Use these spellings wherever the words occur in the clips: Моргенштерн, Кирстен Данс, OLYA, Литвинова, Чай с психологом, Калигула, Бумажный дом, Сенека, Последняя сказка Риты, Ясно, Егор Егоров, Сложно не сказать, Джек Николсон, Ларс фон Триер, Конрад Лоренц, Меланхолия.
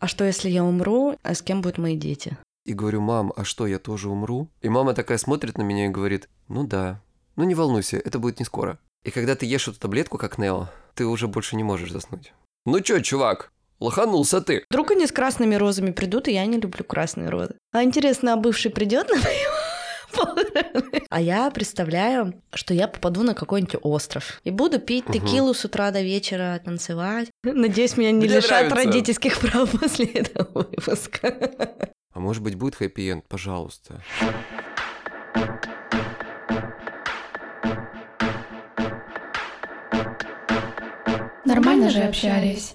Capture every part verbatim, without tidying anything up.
а что, если я умру, а с кем будут мои дети? И говорю: мам, а что, я тоже умру? И мама такая смотрит на меня и говорит: ну да, ну не волнуйся, это будет не скоро. И когда ты ешь эту таблетку, как Нео, ты уже больше не можешь заснуть. Ну чё, чувак, лоханулся ты. Вдруг они с красными розами придут, и я не люблю красные розы. А интересно, а бывший придет на мою? А я представляю, что я попаду на какой-нибудь остров и буду пить текилу с утра до вечера, танцевать. Надеюсь, меня не лишат родительских прав после этого выпуска. А может быть, будет хэппи-энд? Пожалуйста. Нормально же общались.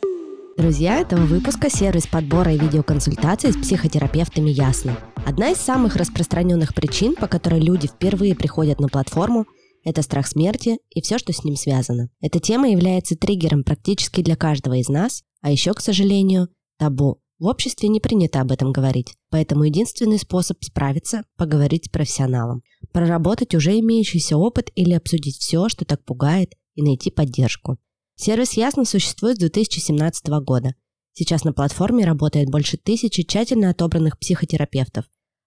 Друзья, этого выпуска сервис подбора и видеоконсультаций с психотерапевтами «Ясно». Одна из самых распространенных причин, по которой люди впервые приходят на платформу, это страх смерти и все, что с ним связано. Эта тема является триггером практически для каждого из нас, а еще, к сожалению, табу. В обществе не принято об этом говорить, поэтому единственный способ справиться – поговорить с профессионалом, проработать уже имеющийся опыт или обсудить все, что так пугает, и найти поддержку. Сервис «Ясно» существует с две тысячи семнадцатого года. Сейчас на платформе работает больше тысячи тщательно отобранных психотерапевтов,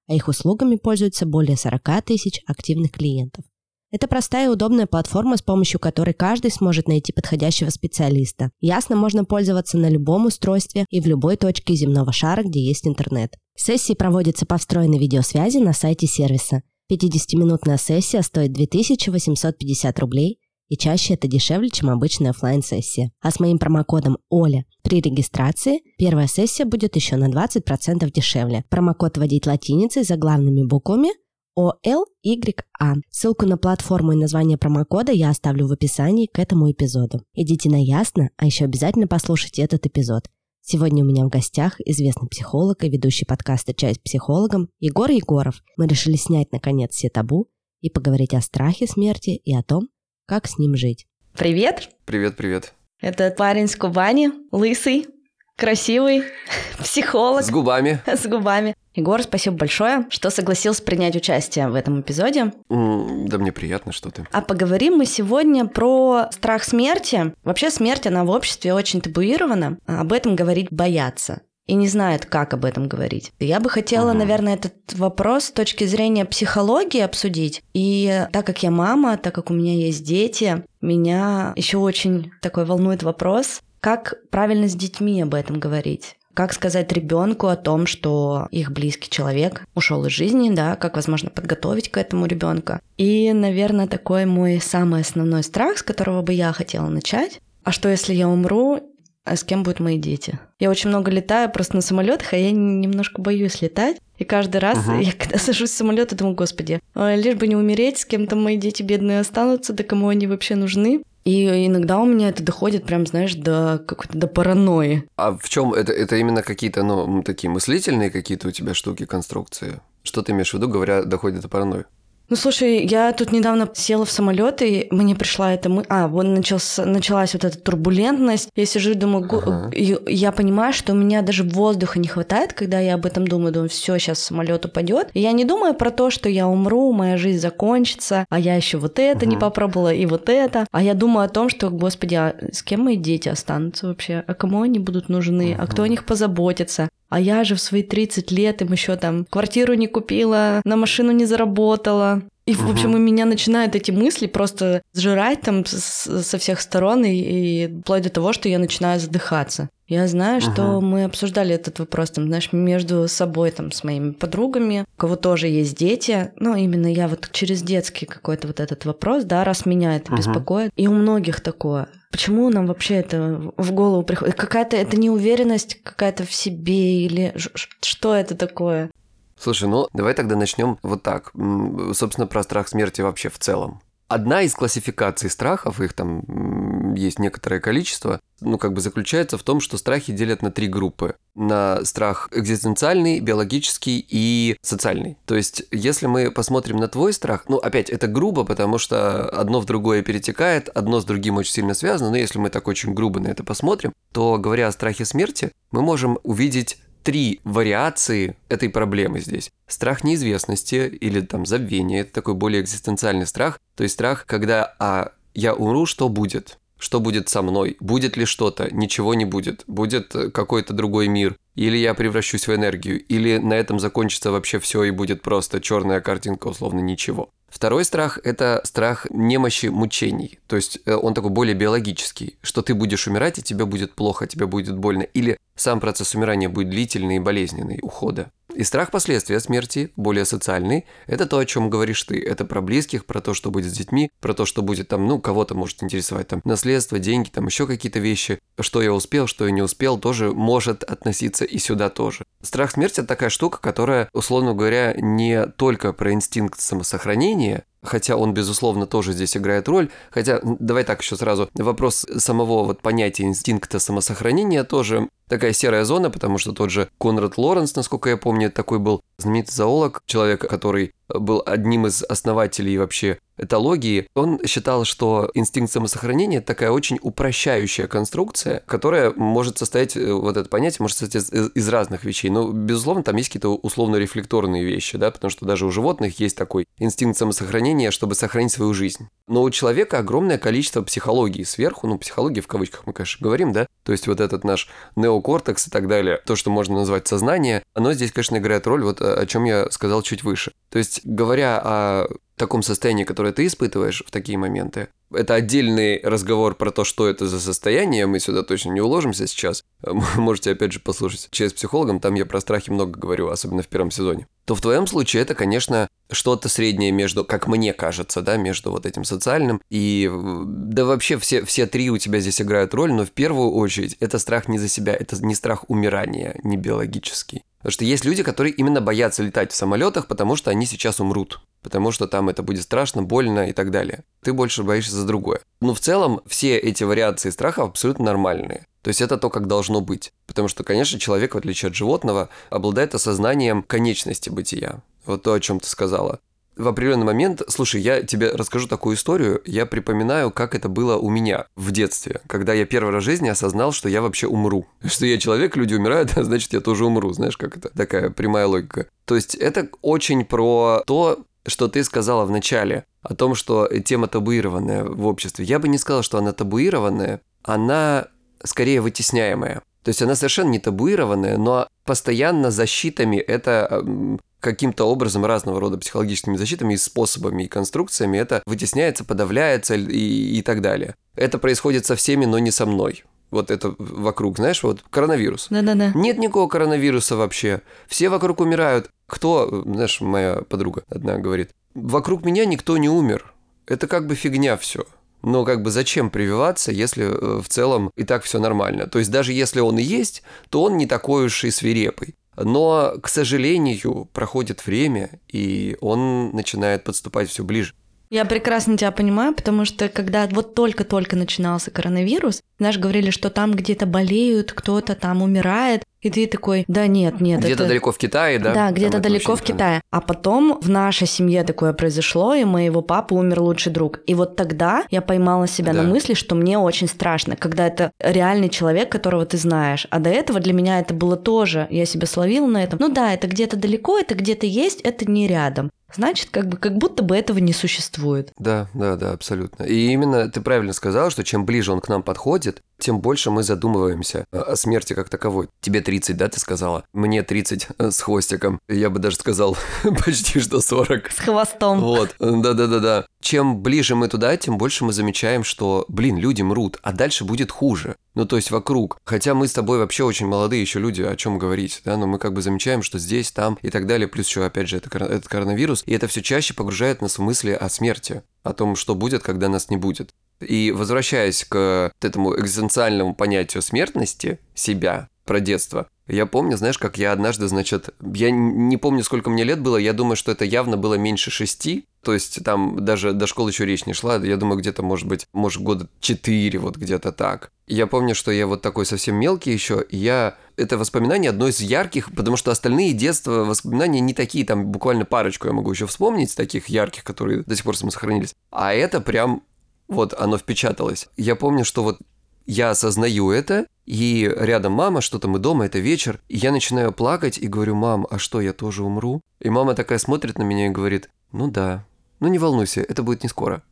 а их услугами пользуются более сорок тысяч активных клиентов. Это простая и удобная платформа, с помощью которой каждый сможет найти подходящего специалиста. «Ясно» можно пользоваться на любом устройстве и в любой точке земного шара, где есть интернет. Сессии проводятся по встроенной видеосвязи на сайте сервиса. пятидесятиминутная сессия стоит две тысячи восемьсот пятьдесят рублей, и чаще это дешевле, чем обычная офлайн-сессия. А с моим промокодом «Оля» при регистрации первая сессия будет еще на двадцать процентов дешевле. Промокод вводить латиницей за главными буквами О Л Y A. Ссылку на платформу и название промокода я оставлю в описании к этому эпизоду. Идите на «Ясно», а еще обязательно послушайте этот эпизод. Сегодня у меня в гостях известный психолог и ведущий подкаста «Чай с психологом» Егор Егоров. Мы решили снять, наконец, все табу и поговорить о страхе смерти и о том, как с ним жить. Привет! Привет-привет. Это парень с Кубани, лысый, красивый, психолог. С губами. С губами. Егор, спасибо большое, что согласился принять участие в этом эпизоде. Mm, да мне приятно, что ты. А поговорим мы сегодня про страх смерти. Вообще смерть, она в обществе очень табуирована. Об этом говорить боятся и не знают, как об этом говорить. Я бы хотела, угу. наверное, этот вопрос с точки зрения психологии обсудить. И так как я мама, так как у меня есть дети, меня еще очень такой волнует вопрос, как правильно с детьми об этом говорить. Как сказать ребенку о том, что их близкий человек ушел из жизни, да, как, возможно, подготовить к этому ребенка. И, наверное, такой мой самый основной страх, с которого бы я хотела начать. А что, если я умру? А с кем будут мои дети? Я очень много летаю просто на самолетах, а я немножко боюсь летать. И каждый раз, угу. я когда сажусь в самолет, я думаю: господи, лишь бы не умереть, с кем-то мои дети бедные останутся, да кому они вообще нужны? И иногда у меня это доходит прям, знаешь, до какой-то до паранойи. А в чем это? Это именно какие-то, ну, такие мыслительные какие-то у тебя штуки, конструкции? Что ты имеешь в виду, говоря, доходит до паранойи? Ну, слушай, я тут недавно села в самолет, и мне пришла эта мысль... А, вот начался, началась вот эта турбулентность. Я сижу и думаю... Ага. И я понимаю, что у меня даже воздуха не хватает, когда я об этом думаю. Думаю, все, сейчас самолет упадет. И я не думаю про то, что я умру, моя жизнь закончится, а я еще вот это ага. не попробовала, и вот это. А я думаю о том, что, господи, а с кем мои дети останутся вообще? А кому они будут нужны? Ага. А кто о них позаботится? А я же в свои тридцать лет им еще там квартиру не купила, на машину не заработала. И, в общем, у меня начинают эти мысли просто сжирать там с- со всех сторон, и-, и вплоть до того, что я начинаю задыхаться. Я знаю, что uh-huh. мы обсуждали этот вопрос, там, знаешь, между собой, там, с моими подругами, у кого тоже есть дети, но именно я вот через детский какой-то вот этот вопрос, да, раз меня это uh-huh. беспокоит, и у многих такое. Почему нам вообще это в голову приходит? Какая-то это неуверенность какая-то в себе или ш- что это такое? Слушай, ну, давай тогда начнем вот так, собственно, про страх смерти вообще в целом. Одна из классификаций страхов, их там есть некоторое количество, ну, как бы заключается в том, что страхи делят на три группы. На страх экзистенциальный, биологический и социальный. То есть, если мы посмотрим на твой страх, ну, опять, это грубо, потому что одно в другое перетекает, одно с другим очень сильно связано, но если мы так очень грубо на это посмотрим, то, говоря о страхе смерти, мы можем увидеть три вариации этой проблемы здесь. Страх неизвестности или там забвения, это такой более экзистенциальный страх, то есть страх, когда а, я умру, что будет? Что будет со мной? Будет ли что-то? Ничего не будет. Будет какой-то другой мир. Или я превращусь в энергию. Или на этом закончится вообще все и будет просто черная картинка, условно, ничего. Второй страх – это страх немощи, мучений. То есть он такой более биологический. Что ты будешь умирать, и тебе будет плохо, тебе будет больно. Или сам процесс умирания будет длительный и болезненный, ухода. И страх последствия смерти, более социальный, это то, о чем говоришь ты. Это про близких, про то, что будет с детьми, про то, что будет там, ну, кого-то может интересовать там наследство, деньги, там еще какие-то вещи. Что я успел, что я не успел, тоже может относиться и сюда тоже. Страх смерти – это такая штука, которая, условно говоря, не только про инстинкт самосохранения, хотя он, безусловно, тоже здесь играет роль. Хотя, давай так еще сразу, вопрос самого вот понятия инстинкта самосохранения тоже такая серая зона, потому что тот же Конрад Лоренц, насколько я помню, такой был знаменитый зоолог, человек, который был одним из основателей вообще этологии. Он считал, что инстинкт самосохранения – это такая очень упрощающая конструкция, которая может состоять, вот это понятие, может состоять из, из разных вещей. Но, безусловно, там есть какие-то условно-рефлекторные вещи, да, потому что даже у животных есть такой инстинкт самосохранения, чтобы сохранить свою жизнь. Но у человека огромное количество психологии сверху, ну, психологии в кавычках мы, конечно, говорим, да, то есть вот этот наш неокортекс и так далее, то, что можно назвать сознание, оно здесь, конечно, играет роль, вот о чем я сказал чуть выше. То есть, говоря о таком состоянии, которое ты испытываешь в такие моменты, это отдельный разговор про то, что это за состояние, мы сюда точно не уложимся сейчас, можете опять же послушать «Чай с психологом», там я про страхи много говорю, особенно в первом сезоне, то в твоем случае это, конечно, что-то среднее между, как мне кажется, да, между вот этим социальным и... Да вообще все, все три у тебя здесь играют роль, но в первую очередь это страх не за себя, это не страх умирания, не биологический. Потому что есть люди, которые именно боятся летать в самолетах, потому что они сейчас умрут, потому что там это будет страшно, больно и так далее. Ты больше боишься за другое. Но в целом все эти вариации страхов абсолютно нормальные. То есть это то, как должно быть. Потому что, конечно, человек, в отличие от животного, обладает осознанием конечности бытия. Вот то, о чем ты сказала. В определенный момент, слушай, я тебе расскажу такую историю, я припоминаю, как это было у меня в детстве, когда я первый раз в жизни осознал, что я вообще умру. Что я человек, люди умирают, а значит, я тоже умру. Знаешь, как это? Такая прямая логика. То есть это очень про то, что ты сказала в начале, о том, что тема табуированная в обществе. Я бы не сказал, что она табуированная, она скорее вытесняемая. То есть она совершенно не табуированная, но постоянно защитами это... каким-то образом, разного рода психологическими защитами и способами, и конструкциями это вытесняется, подавляется и, и так далее. Это происходит со всеми, но не со мной. Вот это вокруг, знаешь, вот коронавирус. Да-да-да. Нет никакого коронавируса вообще. Все вокруг умирают. Кто, знаешь, моя подруга одна говорит, вокруг меня никто не умер. Это как бы фигня все. Но как бы зачем прививаться, если в целом и так все нормально? То есть даже если он и есть, то он не такой уж и свирепый. Но, к сожалению, проходит время, и он начинает подступать все ближе. Я прекрасно тебя понимаю, потому что когда вот только-только начинался коронавирус, знаешь, говорили, что там где-то болеют, кто-то там умирает, и ты такой, да нет, нет. Где-то это... далеко в Китае, да? Да, где-то далеко в Китае. А потом в нашей семье такое произошло, и моего папы умер лучший друг. И вот тогда я поймала себя да. на мысли, что мне очень страшно, когда это реальный человек, которого ты знаешь. А до этого для меня это было тоже, я себя словила на этом. Ну да, это где-то далеко, это где-то есть, это не рядом. Значит, как бы, как будто бы этого не существует. Да, да, да, абсолютно. И именно ты правильно сказала, что чем ближе он к нам подходит, тем больше мы задумываемся о смерти как таковой. Тебе тридцать, да, ты сказала? Мне тридцать с хвостиком. Я бы даже сказал почти что сорок. С хвостом. Вот, да-да-да-да. Чем ближе мы туда, тем больше мы замечаем, что, блин, люди мрут, а дальше будет хуже. Ну, то есть вокруг. Хотя мы с тобой вообще очень молодые еще люди, о чем говорить, да, но мы как бы замечаем, что здесь, там и так далее. Плюс еще, опять же, это, этот коронавирус, и это все чаще погружает нас в мысли о смерти, о том, что будет, когда нас не будет. И возвращаясь к этому экзистенциальному понятию смертности себя, про детство, я помню, знаешь, как я однажды, значит, я не помню, сколько мне лет было, я думаю, что это явно было меньше шести, то есть там даже до школы еще речь не шла, я думаю, где-то, может быть, может, года четыре, вот где-то так. Я помню, что я вот такой совсем мелкий еще, и я... Это воспоминание одно из ярких, потому что остальные детства, воспоминания не такие, там буквально парочку я могу еще вспомнить, таких ярких, которые до сих пор сохранились. А это прям, вот оно впечаталось. Я помню, что вот я осознаю это, и рядом мама, что-то мы дома, это вечер, и я начинаю плакать и говорю, мам, а что, я тоже умру? И мама такая смотрит на меня и говорит, ну да, ну не волнуйся, это будет не скоро.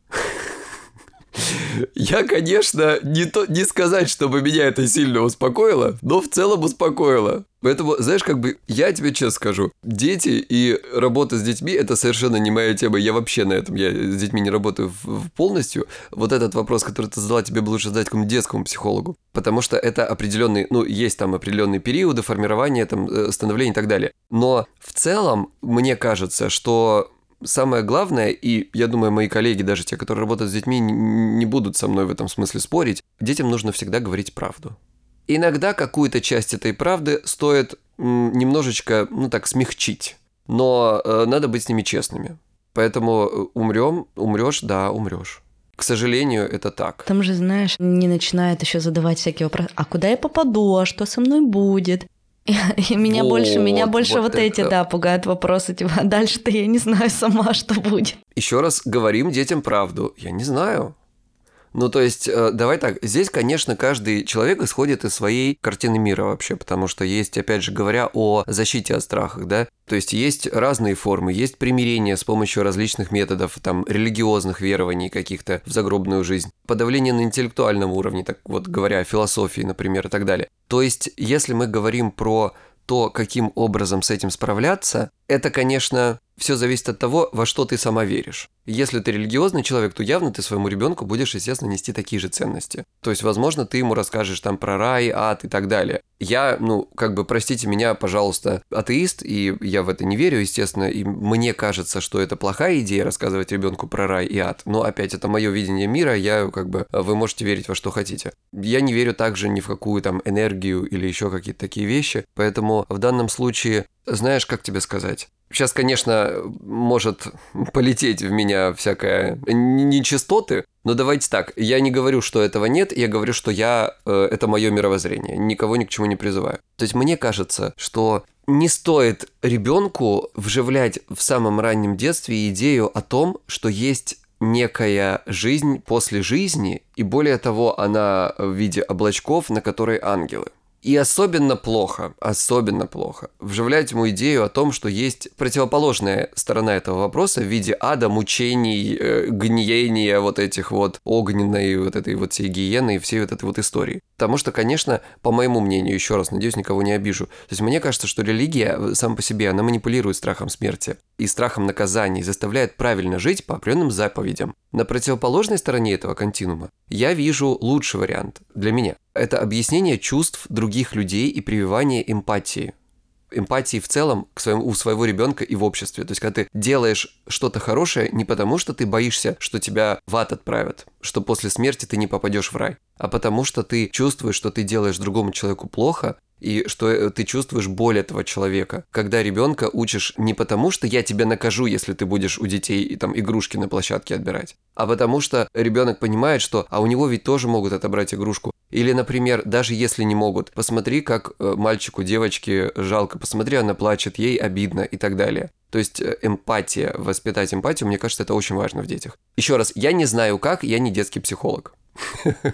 Я, конечно, не, то, не сказать, чтобы меня это сильно успокоило, но в целом успокоило. Поэтому, знаешь, как бы, я тебе честно скажу, дети и работа с детьми – это совершенно не моя тема. Я вообще на этом, я с детьми не работаю в, в полностью. Вот этот вопрос, который ты задала, тебе бы лучше задать какому-нибудь детскому психологу. Потому что это определенный, ну, есть там определенные периоды формирования, там, становления и так далее. Но в целом, мне кажется, что... Самое главное, и я думаю, мои коллеги, даже те, которые работают с детьми, не будут со мной в этом смысле спорить, детям нужно всегда говорить правду. Иногда какую-то часть этой правды стоит немножечко, ну так, смягчить, но надо быть с ними честными. Поэтому умрем, умрешь, да, умрешь. К сожалению, это так. Там же, знаешь, не начинают еще задавать всякие вопросы. А куда я попаду? А что со мной будет? И меня вот, больше, меня больше вот, вот эти, это... да, пугают вопросы, типа, а дальше-то я не знаю сама, что будет. Еще раз говорим детям правду. Я не знаю. Ну, то есть, давай так, здесь, конечно, каждый человек исходит из своей картины мира вообще, потому что есть, опять же говоря, о защите от страхов, да, то есть есть разные формы, есть примирение с помощью различных методов, там, религиозных верований каких-то в загробную жизнь, подавление на интеллектуальном уровне, так вот говоря, о философии, например, и так далее. То есть, если мы говорим про то, каким образом с этим справляться, это, конечно... Все зависит от того, во что ты сама веришь. Если ты религиозный человек, то явно ты своему ребенку будешь, естественно, нести такие же ценности. То есть, возможно, ты ему расскажешь там про рай, ад и так далее. Я, ну, как бы, простите меня, пожалуйста, атеист, и я в это не верю, естественно, и мне кажется, что это плохая идея рассказывать ребенку про рай и ад. Но, опять, это мое видение мира, я, как бы, вы можете верить во что хотите. Я не верю также ни в какую там энергию или еще какие-то такие вещи, поэтому в данном случае, знаешь, как тебе сказать? Сейчас, конечно, может полететь в меня всякая нечистоты, но давайте так, я не говорю, что этого нет, я говорю, что я, э, это мое мировоззрение, никого ни к чему не призываю. То есть мне кажется, что не стоит ребенку вживлять в самом раннем детстве идею о том, что есть некая жизнь после жизни, и более того, она в виде облачков, на которые ангелы. И особенно плохо, особенно плохо вживлять ему идею о том, что есть противоположная сторона этого вопроса в виде ада, мучений, э, гниения вот этих вот огненной, вот этой вот всей гиены и всей вот этой вот истории. Потому что, конечно, по моему мнению, еще раз, надеюсь, никого не обижу, то есть мне кажется, что религия сама по себе, она манипулирует страхом смерти и страхом наказаний, заставляет правильно жить по определенным заповедям. На противоположной стороне этого континуума я вижу лучший вариант для меня. Это объяснение чувств других людей и прививание эмпатии. Эмпатии в целом к своему, у своего ребенка и в обществе. То есть, когда ты делаешь что-то хорошее не потому, что ты боишься, что тебя в ад отправят, что после смерти ты не попадешь в рай, а потому что ты чувствуешь, что ты делаешь другому человеку плохо, и что ты чувствуешь боль этого человека. Когда ребенка учишь не потому, что я тебя накажу, если ты будешь у детей там игрушки на площадке отбирать, а потому что ребенок понимает, что а у него ведь тоже могут отобрать игрушку. Или, например, даже если не могут, посмотри, как мальчику, девочке жалко, посмотри, она плачет, ей обидно и так далее. То есть эмпатия, воспитать эмпатию, мне кажется, это очень важно в детях. Еще раз, я не знаю как, я не детский психолог.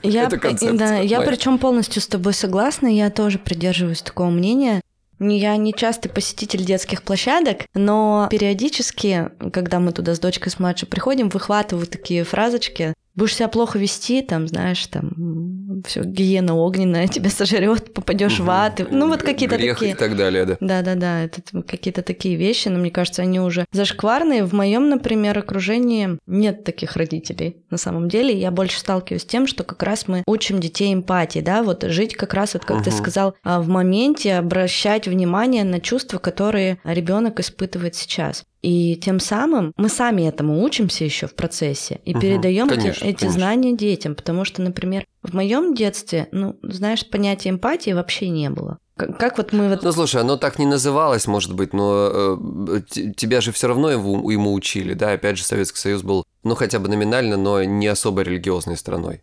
Я, да, я причем полностью с тобой согласна, я тоже придерживаюсь такого мнения. Я не частый посетитель детских площадок, но периодически, когда мы туда с дочкой, с младшей приходим, выхватываю такие фразочки. Будешь себя плохо вести, там, знаешь, там, все гиена огненная тебя сожрет, попадешь угу. в ад. И, ну, вот какие-то грех такие... и так далее, да. Да-да-да, это какие-то такие вещи, но мне кажется, они уже зашкварные. В моем, например, окружении нет таких родителей. На самом деле я больше сталкиваюсь с тем, что как раз мы учим детей эмпатии, да, вот жить как раз, вот как угу. ты сказал, в моменте, обращать внимание на чувства, которые ребенок испытывает сейчас. И тем самым мы сами этому учимся еще в процессе и угу, передаем конечно, эти, эти конечно. знания детям, потому что, например, в моем детстве, ну, знаешь, понятия эмпатии вообще не было. Как, как вот мы вот... Ну, слушай, оно так не называлось, может быть, но э, тебя же все равно его, ему учили, да? Опять же, Советский Союз был, ну, хотя бы номинально, но не особо религиозной страной.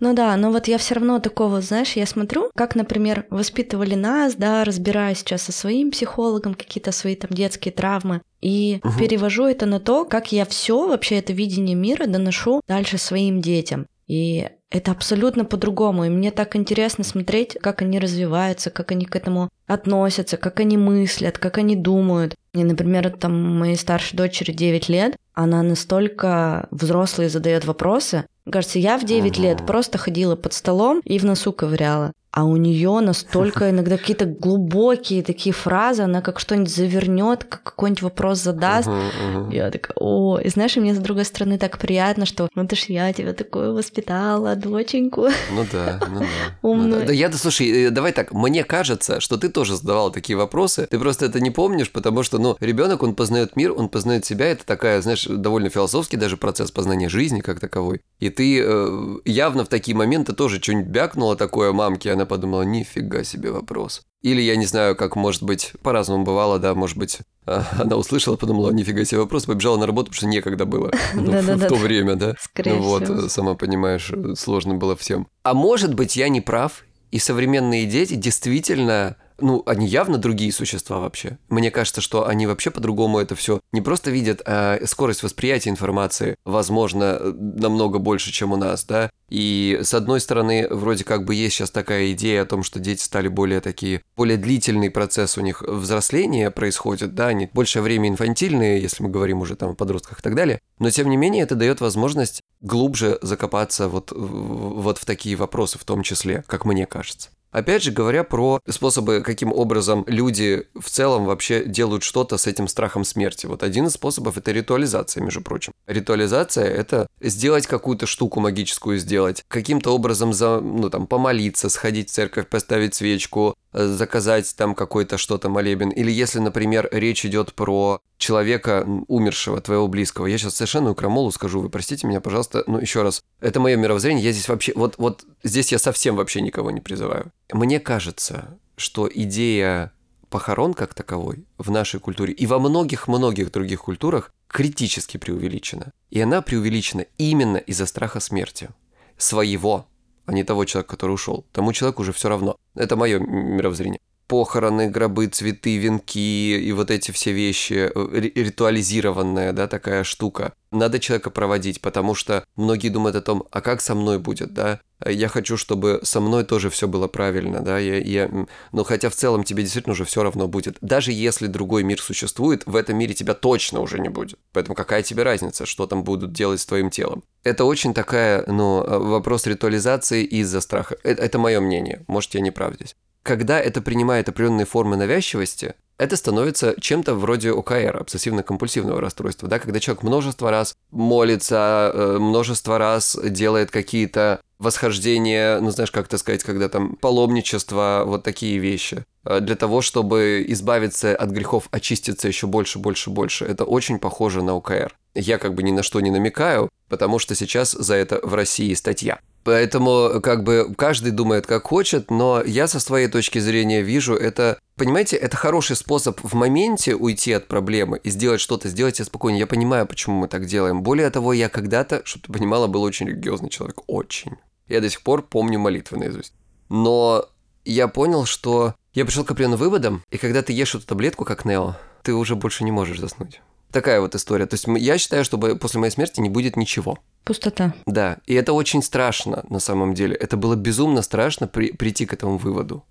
Ну да, но вот я все равно такого, знаешь, я смотрю, как, например, воспитывали нас, да, разбираю сейчас со своим психологом какие-то свои там детские травмы, и угу. перевожу это на то, как я все вообще это видение мира доношу дальше своим детям. И это абсолютно по-другому, и мне так интересно смотреть, как они развиваются, как они к этому относятся, как они мыслят, как они думают. И, например, там моей старшей дочери девять лет, она настолько взрослой задает вопросы, Кажется, я в девять ага. лет просто ходила под столом и в носу ковыряла. А у нее настолько иногда какие-то глубокие такие фразы, она как что-нибудь завернет, как какой-нибудь вопрос задаст. Uh-huh, uh-huh. Я такая, о, и знаешь, мне с другой стороны так приятно, что ну ты ж я тебя такую воспитала, доченьку. Ну да, ну да. Умную. Ну, да. Я, да, слушай, давай так, мне кажется, что ты тоже задавала такие вопросы, ты просто это не помнишь, потому что, ну, ребенок, он познает мир, он познает себя, это такая, знаешь, довольно философский даже процесс познания жизни как таковой. И ты э, явно в такие моменты тоже что-нибудь бякнула такое мамке, она подумала, нифига себе вопрос. Или, я не знаю, как, может быть, по-разному бывало, да, может быть, она услышала, подумала, нифига себе вопрос, побежала на работу, потому что некогда было в то время, да. Скорее всего. Вот, сама понимаешь, сложно было всем. А может быть, я не прав, и современные дети действительно... Ну, они явно другие существа вообще. Мне кажется, что они вообще по-другому это все не просто видят, а скорость восприятия информации, возможно, намного больше, чем у нас, да. И, с одной стороны, вроде как бы есть сейчас такая идея о том, что дети стали более такие, более длительный процесс у них взросления происходит, да, они большее время инфантильные, если мы говорим уже там о подростках и так далее. Но, тем не менее, это дает возможность глубже закопаться вот, вот в такие вопросы в том числе, как мне кажется. Опять же, говоря про способы, каким образом люди в целом вообще делают что-то с этим страхом смерти. Вот один из способов – это ритуализация, между прочим. Ритуализация – это сделать какую-то штуку магическую, сделать, каким-то образом, за, ну, там, помолиться, сходить в церковь, поставить свечку, заказать там какой-то что-то молебен. Или если, например, речь идет про человека умершего, твоего близкого. Я сейчас совершенно крамолу скажу, вы простите меня, пожалуйста, ну, еще раз. Это мое мировоззрение, я здесь вообще, вот, вот здесь я совсем вообще никого не призываю. Мне кажется, что идея похорон как таковой в нашей культуре и во многих-многих других культурах критически преувеличена. И она преувеличена именно из-за страха смерти. Своего, а не того человека, который ушел. Тому человеку уже все равно. Это мое мировоззрение. Похороны, гробы, цветы, венки и вот эти все вещи, ритуализированная, да, такая штука. Надо человека проводить, потому что многие думают о том, а как со мной будет, да? Я хочу, чтобы со мной тоже все было правильно, да? Я, я... Ну, хотя в целом тебе действительно уже все равно будет. Даже если другой мир существует, в этом мире тебя точно уже не будет. Поэтому какая тебе разница, что там будут делать с твоим телом? Это очень такая, ну, вопрос ритуализации из-за страха. Это, это мое мнение, может, я не прав здесь. Когда это принимает определенные формы навязчивости, это становится чем-то вроде о ка эр, обсессивно-компульсивного расстройства, да, когда человек множество раз молится, множество раз делает какие-то восхождения, ну, знаешь, как-то сказать, когда там паломничество, вот такие вещи, для того, чтобы избавиться от грехов, очиститься еще больше, больше, больше. Это очень похоже на о ка эр. Я как бы ни на что не намекаю, потому что сейчас за это в России статья. Поэтому как бы каждый думает как хочет, но я со своей точки зрения вижу это... Понимаете, это хороший способ в моменте уйти от проблемы и сделать что-то, сделать себя спокойнее. Я понимаю, почему мы так делаем. Более того, я когда-то, чтобы ты понимала, был очень религиозный человек. Очень. Я до сих пор помню молитвы наизусть. Но я понял, что... Я пришел к определенным выводам, и когда ты ешь эту таблетку, как Нео, ты уже больше не можешь заснуть. Такая вот история. То есть я считаю, что после моей смерти не будет ничего. Пустота. Да. И это очень страшно на самом деле. Это было безумно страшно при, прийти к этому выводу.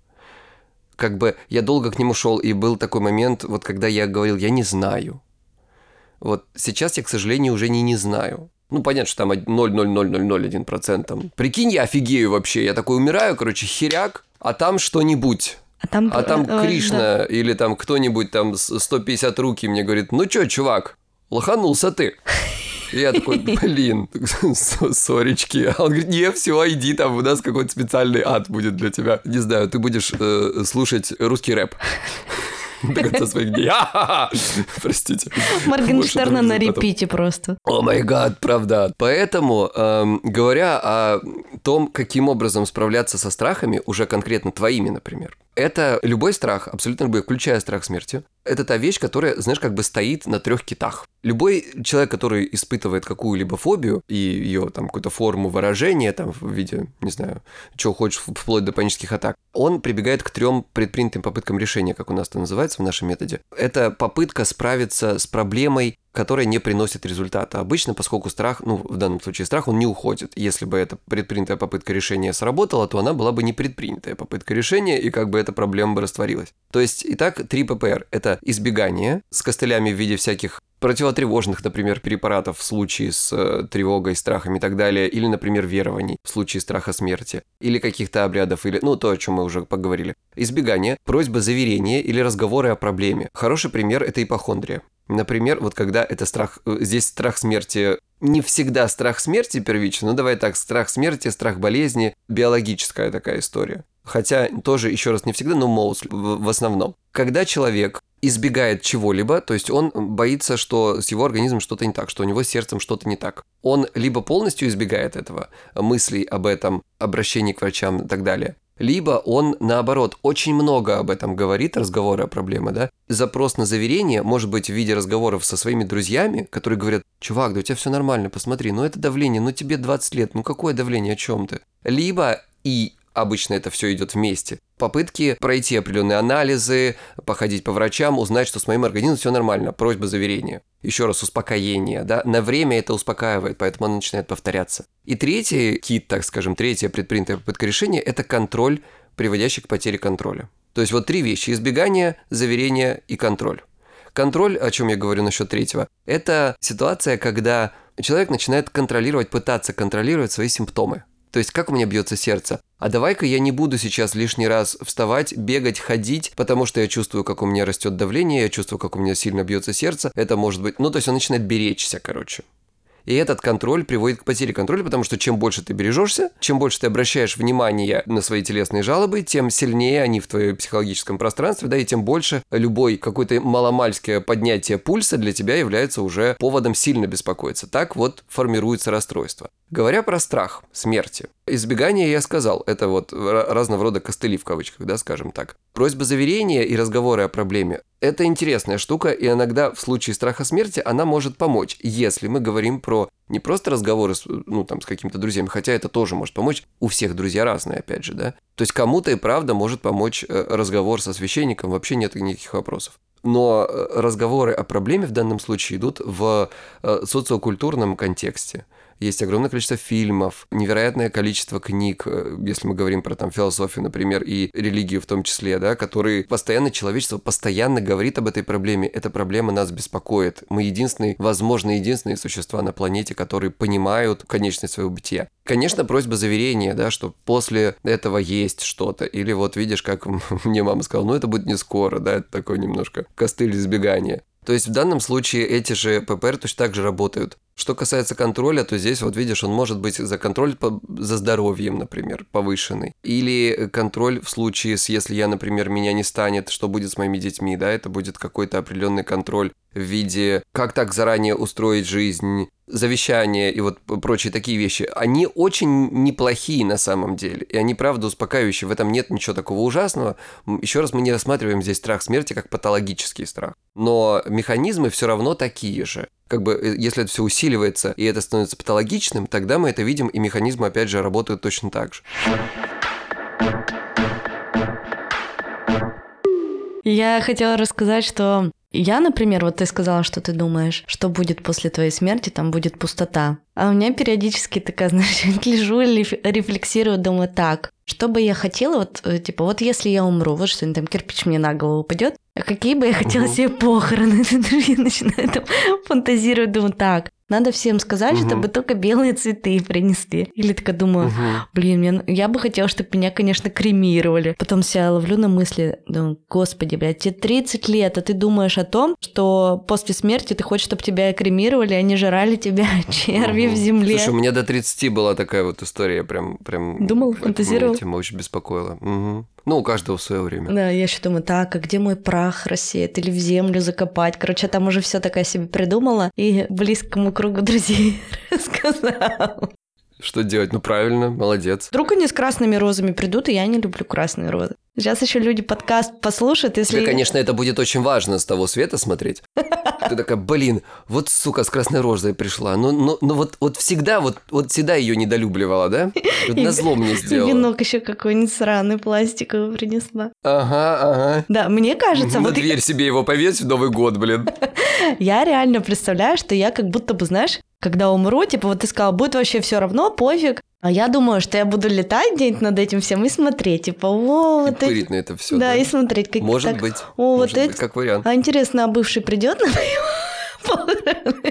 Как бы я долго к нему шел, и был такой момент, вот когда я говорил, я не знаю. Вот сейчас я, к сожалению, уже не, не знаю. Ну, понятно, что там ноль целых ноль ноль ноль ноль один процента. Там. Прикинь, я офигею вообще. Я такой умираю, короче, херяк, а там что-нибудь... А там, а там э, Кришна, да. Или там кто-нибудь там сто пятьдесят руки мне говорит, ну чё, чувак, лоханулся ты. И я такой, блин, соречки. А он говорит, не, все, иди, там у нас какой-то специальный ад будет для тебя. Не знаю, ты будешь э, слушать русский рэп. До конца своих дней. Простите. Моргенштерна на репите просто. О май гад, правда. Поэтому, эм, говоря о том, каким образом справляться со страхами, уже конкретно твоими, например, это любой страх, абсолютно любой, включая страх смерти, это та вещь, которая, знаешь, как бы стоит на трех китах. Любой человек, который испытывает какую-либо фобию и ее там какую-то форму выражения там в виде, не знаю, чего хочешь, вплоть до панических атак, он прибегает к трем предпринятым попыткам решения, как у нас это называется в нашем методе. Это попытка справиться с проблемой, которая не приносит результата. Обычно, поскольку страх, ну, в данном случае страх, он не уходит. Если бы эта предпринятая попытка решения сработала, то она была бы не предпринятая попытка решения, и как бы эта проблема бы растворилась. То есть, итак, три пэ пэ эр – это избегание с костылями в виде всяких противотревожных, например, препаратов в случае с э, тревогой, страхами и так далее, или, например, верований в случае страха смерти, или каких-то обрядов, или, ну, то, о чем мы уже поговорили. Избегание, просьба заверения или разговоры о проблеме. Хороший пример – это ипохондрия. Например, вот когда это страх, здесь страх смерти, не всегда страх смерти первично, но давай так, страх смерти, страх болезни, биологическая такая история. Хотя тоже, еще раз, не всегда, но mostly, в основном. Когда человек избегает чего-либо, то есть он боится, что с его организмом что-то не так, что у него с сердцем что-то не так. Он либо полностью избегает этого, мыслей об этом, обращений к врачам и так далее, либо он, наоборот, очень много об этом говорит, разговоры о проблеме, да? Запрос на заверение может быть в виде разговоров со своими друзьями, которые говорят: «Чувак, да у тебя все нормально, посмотри, ну это давление, ну тебе двадцать лет, ну какое давление, о чем ты?» Либо и... Обычно это все идет вместе. Попытки пройти определенные анализы, походить по врачам, узнать, что с моим организмом все нормально. Просьба заверения. Еще раз, успокоение, да? На время это успокаивает, поэтому оно начинает повторяться. И третий кит, так скажем, третья предпринятая попытка решения – это контроль, приводящий к потере контроля. То есть вот три вещи – избегание, заверение и контроль. Контроль, о чем я говорю насчет третьего, это ситуация, когда человек начинает контролировать, пытаться контролировать свои симптомы. То есть, как у меня бьется сердце? А давай-ка я не буду сейчас лишний раз вставать, бегать, ходить, потому что я чувствую, как у меня растет давление, я чувствую, как у меня сильно бьется сердце. Это может быть... Ну, то есть, он начинает беречься, короче. И этот контроль приводит к потере контроля, потому что чем больше ты бережешься, чем больше ты обращаешь внимание на свои телесные жалобы, тем сильнее они в твоем психологическом пространстве, да, и тем больше любой какое-то маломальское поднятие пульса для тебя является уже поводом сильно беспокоиться. Так вот формируется расстройство. Говоря про страх смерти, избегание, я сказал, это вот разного рода костыли в кавычках, да, скажем так. Просьба заверения и разговоры о проблеме – это интересная штука, и иногда в случае страха смерти она может помочь, если мы говорим про не просто разговоры с, ну, там, с какими-то друзьями, хотя это тоже может помочь, у всех друзья разные, опять же, да. То есть кому-то и правда может помочь разговор со священником, вообще нет никаких вопросов. Но разговоры о проблеме в данном случае идут в социокультурном контексте. Есть огромное количество фильмов, невероятное количество книг, если мы говорим про там философию, например, и религию в том числе, да, которые постоянно человечество постоянно говорит об этой проблеме. Эта проблема нас беспокоит. Мы единственные, возможно, единственные существа на планете, которые понимают конечность своего бытия. Конечно, просьба заверения, да, что после этого есть что-то. Или вот видишь, как мне мама сказала, ну это будет не скоро, да, это такое немножко костыль избегания. То есть в данном случае эти же ППР точно так же работают. Что касается контроля, то здесь, вот видишь, он может быть за контроль по, за здоровьем, например, повышенный. Или контроль в случае с, если я, например, меня не станет, что будет с моими детьми, да, это будет какой-то определенный контроль в виде, как так заранее устроить жизнь, завещание и вот прочие такие вещи. Они очень неплохие на самом деле, и они, правда, успокаивающие, в этом нет ничего такого ужасного. Еще раз, мы не рассматриваем здесь страх смерти как патологический страх. Но механизмы все равно такие же. Как бы, если это все усиливается и это становится патологичным, тогда мы это видим, и механизмы, опять же, работают точно так же. Я хотела рассказать, что я, например, вот ты сказала, что ты думаешь, что будет после твоей смерти, там будет пустота. А у меня периодически такая, знаешь, лежу, рефлексирую, думаю, так, что бы я хотела, вот, типа, вот если я умру, вот что-нибудь там, кирпич мне на голову упадет, а какие бы я хотела угу. себе похороны? Я начинаю там фантазировать, думаю, так, надо всем сказать, угу. чтобы только белые цветы принесли. Или такая думаю, угу. блин, мне, я бы хотела, чтобы меня, конечно, кремировали. Потом себя ловлю на мысли, думаю, господи, блядь, тебе тридцать лет, а ты думаешь о том, что после смерти ты хочешь, чтобы тебя кремировали, а не жрали тебя черви угу. в земле. Слушай, у меня до тридцати была такая вот история, прям... прям думал, фантазировал? Меня тема очень беспокоила. Угу. Ну, у каждого в свое время. Да, я еще думаю, так, а где мой прах рассеет? Или в землю закопать? Короче, я там уже все такая себе придумала и близкому кругу друзей рассказала. Что делать? Ну, правильно, молодец. Вдруг они с красными розами придут, и я не люблю красные розы. Сейчас еще люди подкаст послушают, если... Да, конечно, это будет очень важно с того света смотреть. Ты такая, блин, вот сука с красной розой пришла. Ну, ну, ну вот, вот всегда, вот, вот всегда ее недолюбливала, да? Вот назло мне сделала. И венок еще какой-нибудь сраный пластиковый принесла. Ага, ага. Да, мне кажется... На дверь себе его повесь в Новый год, блин. Я реально представляю, что я как будто бы, знаешь, когда умру, типа вот ты сказала, будет вообще все равно, пофиг. А я думаю, что я буду летать где-нибудь над этим всем и смотреть, типа, о, вот это... И пырить на это все. Да, да, и смотреть, как... Может так... быть, о, может вот быть, это... как вариант. А интересно, а бывший придет на моего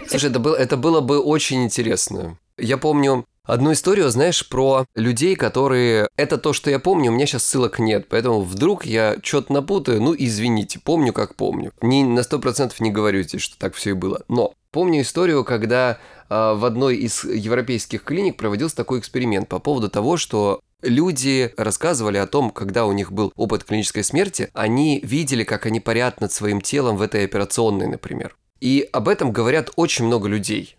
Слушай, это, был, это было бы очень интересно. Я помню одну историю, знаешь, про людей, которые... Это то, что я помню, у меня сейчас ссылок нет, поэтому вдруг я что-то напутаю, ну, извините, помню, как помню. Не, на сто процентов не говорю здесь, что так все и было. Но помню историю, когда э, в одной из европейских клиник проводился такой эксперимент по поводу того, что... Люди рассказывали о том, когда у них был опыт клинической смерти, они видели, как они парят над своим телом в этой операционной, например. И об этом говорят очень много людей.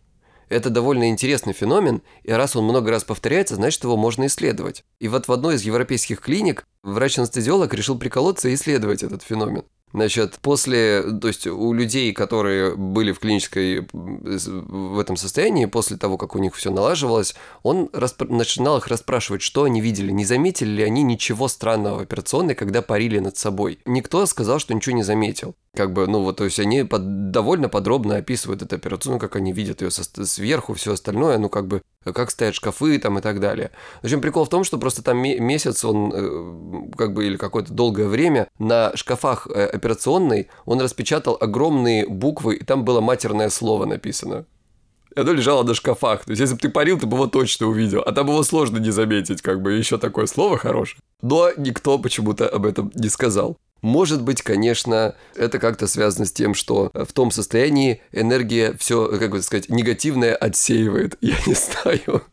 Это довольно интересный феномен, и раз он много раз повторяется, значит, его можно исследовать. И вот в одной из европейских клиник врач-анестезиолог решил приколоться и исследовать этот феномен. Значит, после, то есть у людей, которые были в клинической, в этом состоянии, после того, как у них все налаживалось, он распро- начинал их расспрашивать, что они видели, не заметили ли они ничего странного в операционной, когда парили над собой. Никто сказал, что ничего не заметил. Как бы, ну вот, то есть они под, довольно подробно описывают эту операционную, как они видят ее со, сверху, все остальное, ну как бы, как стоят шкафы там и так далее. В общем, прикол в том, что просто там месяц он, как бы, или какое-то долгое время на шкафах операционной он распечатал огромные буквы, и там было матерное слово написано. И оно лежало на шкафах. То есть, если бы ты парил, ты бы его точно увидел. А там его сложно не заметить, как бы, еще такое слово хорошее. Но никто почему-то об этом не сказал. Может быть, конечно, это как-то связано с тем, что в том состоянии энергия все, как бы сказать, негативное отсеивает. Я не знаю.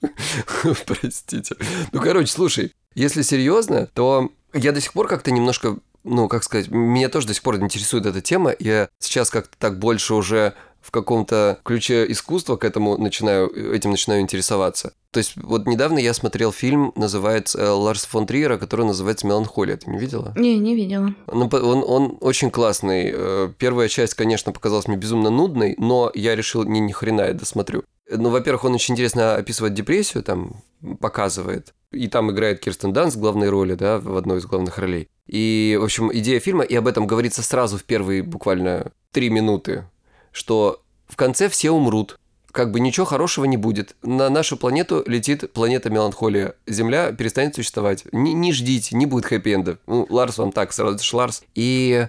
Простите. Ну, короче, слушай, если серьезно, то я до сих пор как-то немножко, ну, как сказать, меня тоже до сих пор интересует эта тема. Я сейчас как-то так больше уже в каком-то ключе искусства к этому начинаю, этим начинаю интересоваться. То есть вот недавно я смотрел фильм, называется Ларс фон Триера, который называется «Меланхолия». Ты не видела? Не, не видела. Он, он, он очень классный. Первая часть, конечно, показалась мне безумно нудной, но я решил, не, ни хрена, я досмотрю. Ну, во-первых, он очень интересно описывает депрессию, там показывает. И там играет Кирстен Данс в главной роли, да, в одной из главных ролей. И, в общем, идея фильма, и об этом говорится сразу в первые буквально три минуты, что в конце все умрут, как бы ничего хорошего не будет. На нашу планету летит планета Меланхолия. Земля перестанет существовать. Не, не ждите, не будет хэппи-энда. Ну, Ларс вам так, сразу Ларс. И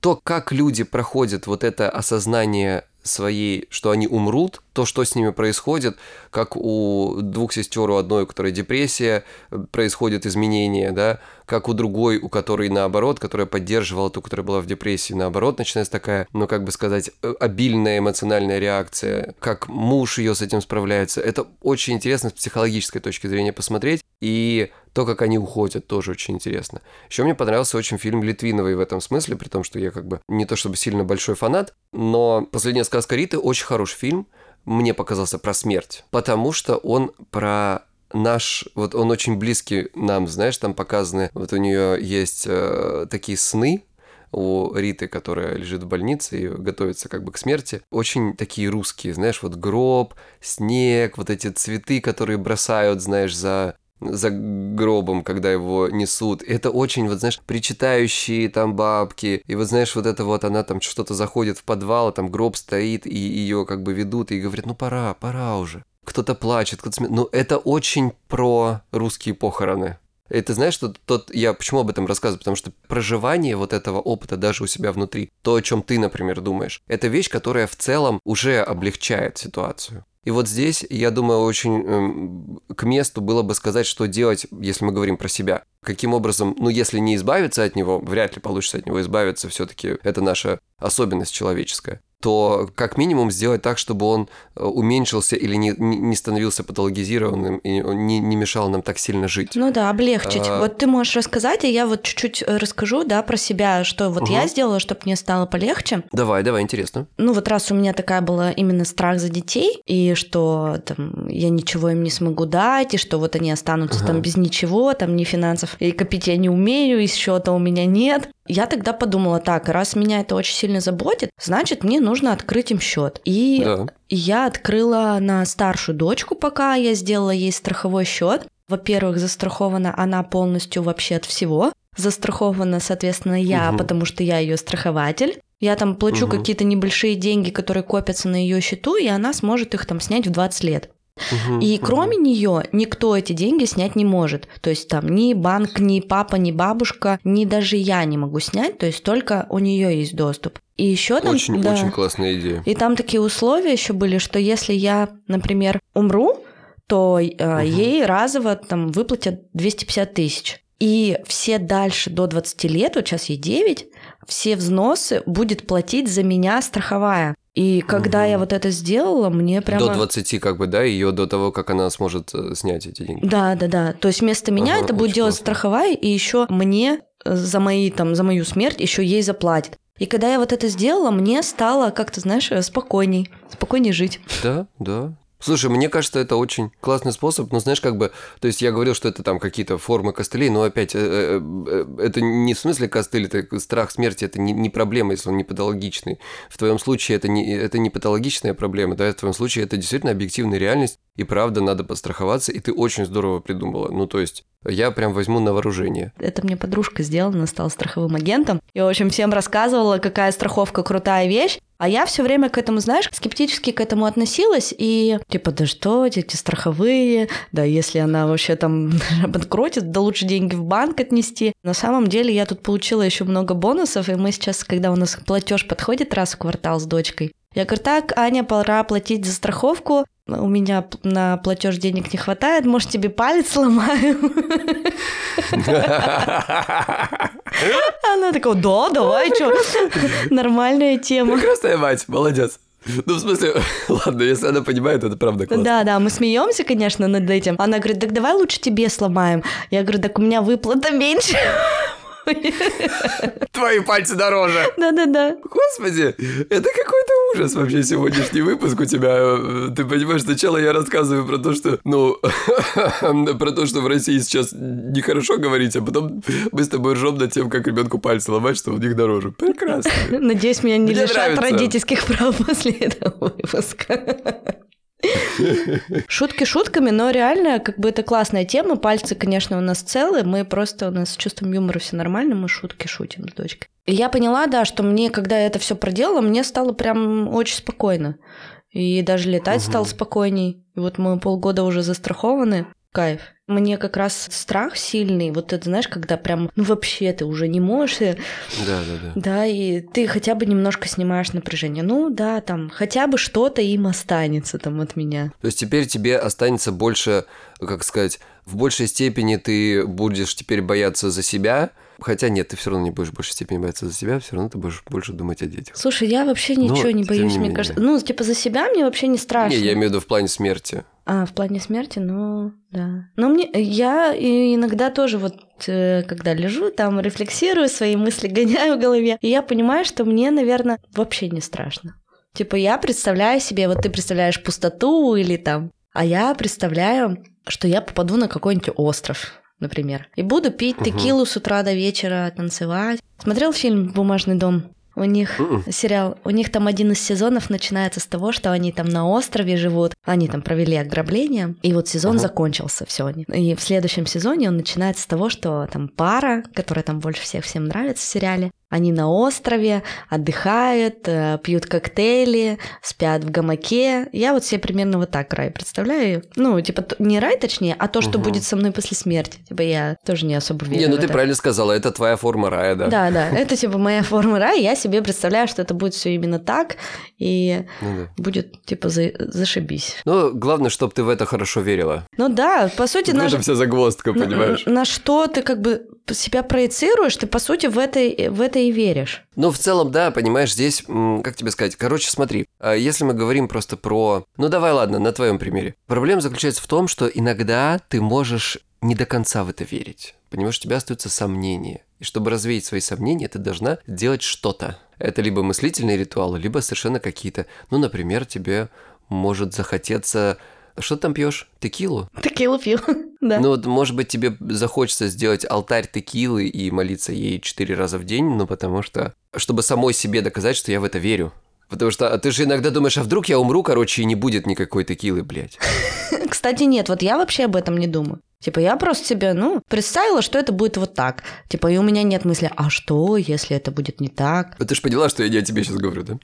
то, как люди проходят вот это осознание своей, что они умрут, то, что с ними происходит, как у двух сестер, у одной, у которой депрессия, происходят изменения, да, как у другой, у которой наоборот, которая поддерживала ту, которая была в депрессии, наоборот, начинается такая, ну, как бы сказать, обильная эмоциональная реакция, как муж ее с этим справляется. Это очень интересно с психологической точки зрения посмотреть, и то, как они уходят, тоже очень интересно. Еще мне понравился очень фильм Литвиновой в этом смысле, при том, что я как бы не то чтобы сильно большой фанат, но «Последняя сказка Риты» очень хороший фильм, мне показался, про смерть, потому что он про наш... Вот он очень близкий нам, знаешь, там показаны... Вот у нее есть э, такие сны у Риты, которая лежит в больнице и готовится как бы к смерти. Очень такие русские, знаешь, вот гроб, снег, вот эти цветы, которые бросают, знаешь, за... за гробом, когда его несут. Это очень, вот знаешь, причитающие там бабки. И вот знаешь, вот это вот она там что-то заходит в подвал, а там гроб стоит, и ее как бы ведут, и говорят, ну пора, пора уже. Кто-то плачет, кто-то смеется. Ну это очень про русские похороны. И ты знаешь, что тот, я почему об этом рассказываю? Потому что проживание вот этого опыта даже у себя внутри, то, о чем ты, например, думаешь, это вещь, которая в целом уже облегчает ситуацию. И вот здесь, я думаю, очень э, к месту было бы сказать, что делать, если мы говорим про себя. Каким образом, ну, если не избавиться от него, вряд ли получится от него избавиться, все-таки это наша особенность человеческая, то как минимум сделать так, чтобы он уменьшился или не, не становился патологизированным и не, не мешал нам так сильно жить. Ну да, облегчить. А... Вот ты можешь рассказать, и я вот чуть-чуть расскажу, да, про себя, что вот угу. я сделала, чтобы мне стало полегче. Давай, давай, интересно. Ну вот раз у меня такая была именно страх за детей, и что там, я ничего им не смогу дать, и что вот они останутся угу. там без ничего, там ни финансов, и копить я не умею, и счета у меня нет. Я тогда подумала, так, раз меня это очень сильно заботит, значит, мне нужно открыть им счет. И да. я открыла на старшую дочку, пока я сделала ей страховой счет. Во-первых, застрахована она полностью вообще от всего. Застрахована, соответственно, я, угу. потому что я ее страхователь. Я там плачу угу. какие-то небольшие деньги, которые копятся на ее счету, и она сможет их там снять в двадцать лет. Угу, и угу. кроме нее никто эти деньги снять не может. То есть там ни банк, ни папа, ни бабушка, ни даже я не могу снять. То есть только у нее есть доступ. И еще там... Очень, да, очень классная идея. И там такие условия еще были, что если я, например, умру, то э, угу. ей разово там выплатят двести пятьдесят тысяч. И все дальше до двадцати лет, вот сейчас ей девять, все взносы будет платить за меня страховая. И когда угу. я вот это сделала, мне прямо... До двадцати как бы, да, ее до того, как она сможет снять эти деньги. Да, да, да. То есть вместо меня ага, это будет делать классно. страховая, и еще мне за, мои, там, за мою смерть еще ей заплатят. И когда я вот это сделала, мне стало как-то, знаешь, спокойней, спокойней жить. Да, да. Слушай, мне кажется, это очень классный способ, но знаешь, как бы, то есть я говорил, что это там какие-то формы костылей, но опять, это не в смысле костыль, это страх смерти, это не, не проблема, если он не патологичный. В твоем случае это не, это не патологичная проблема, да, в твоем случае это действительно объективная реальность, и правда, надо подстраховаться, и ты очень здорово придумала, ну то есть... Я прям возьму на вооружение. Это мне подружка сделала, она стала страховым агентом. И, в общем, всем рассказывала, какая страховка крутая вещь. А я все время к этому, знаешь, скептически к этому относилась. И типа, да что, эти страховые, да если она вообще там банкротит, да лучше деньги в банк отнести. На самом деле я тут получила еще много бонусов. И мы сейчас, когда у нас платеж подходит раз в квартал с дочкой, я говорю, так, Аня, пора платить за страховку. У меня на платеж денег не хватает, может, тебе палец сломаю? Она такая, да, давай, что? Нормальная тема. Прекрасная мать, молодец. Ну, в смысле, ладно, если она понимает, это правда классно. Да, да, мы смеемся, конечно, над этим. Она говорит, так давай лучше тебе сломаем. Я говорю, так у меня выплата меньше. Твои пальцы дороже. Да-да-да. Господи, это какой-то ужас вообще сегодняшний выпуск у тебя. Ты понимаешь, сначала я рассказываю про то, что, ну, про то, что в России сейчас нехорошо говорить, а потом мы с тобой ржем над тем, как ребенку пальцы ломать, что у них дороже. Прекрасно. Надеюсь, меня не Мне лишат нравится. родительских прав после этого выпуска. Шутки шутками, но реально, как бы это классная тема. Пальцы, конечно, у нас целые. Мы просто, у нас с чувством юмора все нормально, мы шутки шутим с дочкой. И я поняла, да, что мне, когда я это все проделала, мне стало прям очень спокойно. И даже летать угу. стало спокойней. И вот мы полгода уже застрахованы. Кайф. Мне как раз страх сильный. Вот это, знаешь, когда прям, ну вообще ты уже не можешь. И... Да, да, да. Да, и ты хотя бы немножко снимаешь напряжение. Ну да, там хотя бы что-то им останется там от меня. То есть теперь тебе останется больше, как сказать, в большей степени ты будешь теперь бояться за себя. Хотя нет, ты все равно не будешь в большей степени бояться за себя, все равно ты будешь больше думать о детях. Слушай, я вообще ничего Но, не боюсь, не мне менее. кажется. Ну, типа за себя мне вообще не страшно. Не, я имею в виду в плане смерти. А, в плане смерти, ну, да. Но мне, я иногда тоже вот, когда лежу, там рефлексирую, свои мысли гоняю в голове, и я понимаю, что мне, наверное, вообще не страшно. Типа я представляю себе, вот ты представляешь пустоту или там, а я представляю, что я попаду на какой-нибудь остров, например, и буду пить текилу с утра до вечера, танцевать. Смотрел фильм «Бумажный дом»? У них mm-hmm. сериал, у них там один из сезонов начинается с того, что они там на острове живут, они там провели ограбление, и вот сезон uh-huh. закончился, все они. И в следующем сезоне он начинается с того, что там пара, которая там больше всех всем нравится в сериале, они на острове, отдыхают, пьют коктейли, спят в гамаке. Я вот себе примерно вот так рай представляю. Ну, типа, не рай, точнее, а то, что угу. будет со мной после смерти. Типа, я тоже не особо верю. Не, ну ты это. правильно сказала, это твоя форма рая, да? Да, да, это типа моя форма рая, я себе представляю, что это будет все именно так, и ну, да. будет, типа, за... зашибись. Ну, главное, чтобы ты в это хорошо верила. Ну да, по сути... Ну, на... Это вся загвоздка, на... понимаешь? На что ты как бы... себя проецируешь, ты, по сути, в это, в это и веришь. Ну, в целом, да, понимаешь, здесь, как тебе сказать, короче, смотри, если мы говорим просто про... Ну, давай, ладно, на твоем примере. Проблема заключается в том, что иногда ты можешь не до конца в это верить. Понимаешь, у тебя остаются сомнения. И чтобы развеять свои сомнения, ты должна делать что-то. Это либо мыслительные ритуалы, либо совершенно какие-то... Ну, например, тебе может захотеться... Что ты там пьешь? Текилу? Текилу пью, да. Ну, вот, может быть, тебе захочется сделать алтарь текилы и молиться ей четыре раза в день, ну, потому что... Чтобы самой себе доказать, что я в это верю. Потому что а ты же иногда думаешь, а вдруг я умру, короче, и не будет никакой текилы, блядь. Кстати, нет, вот я вообще об этом не думаю. Типа, я просто себе, ну, представила, что это будет вот так. Типа, и у меня нет мысли, а что, если это будет не так? Ты же поняла, что я не о тебе сейчас говорю, да?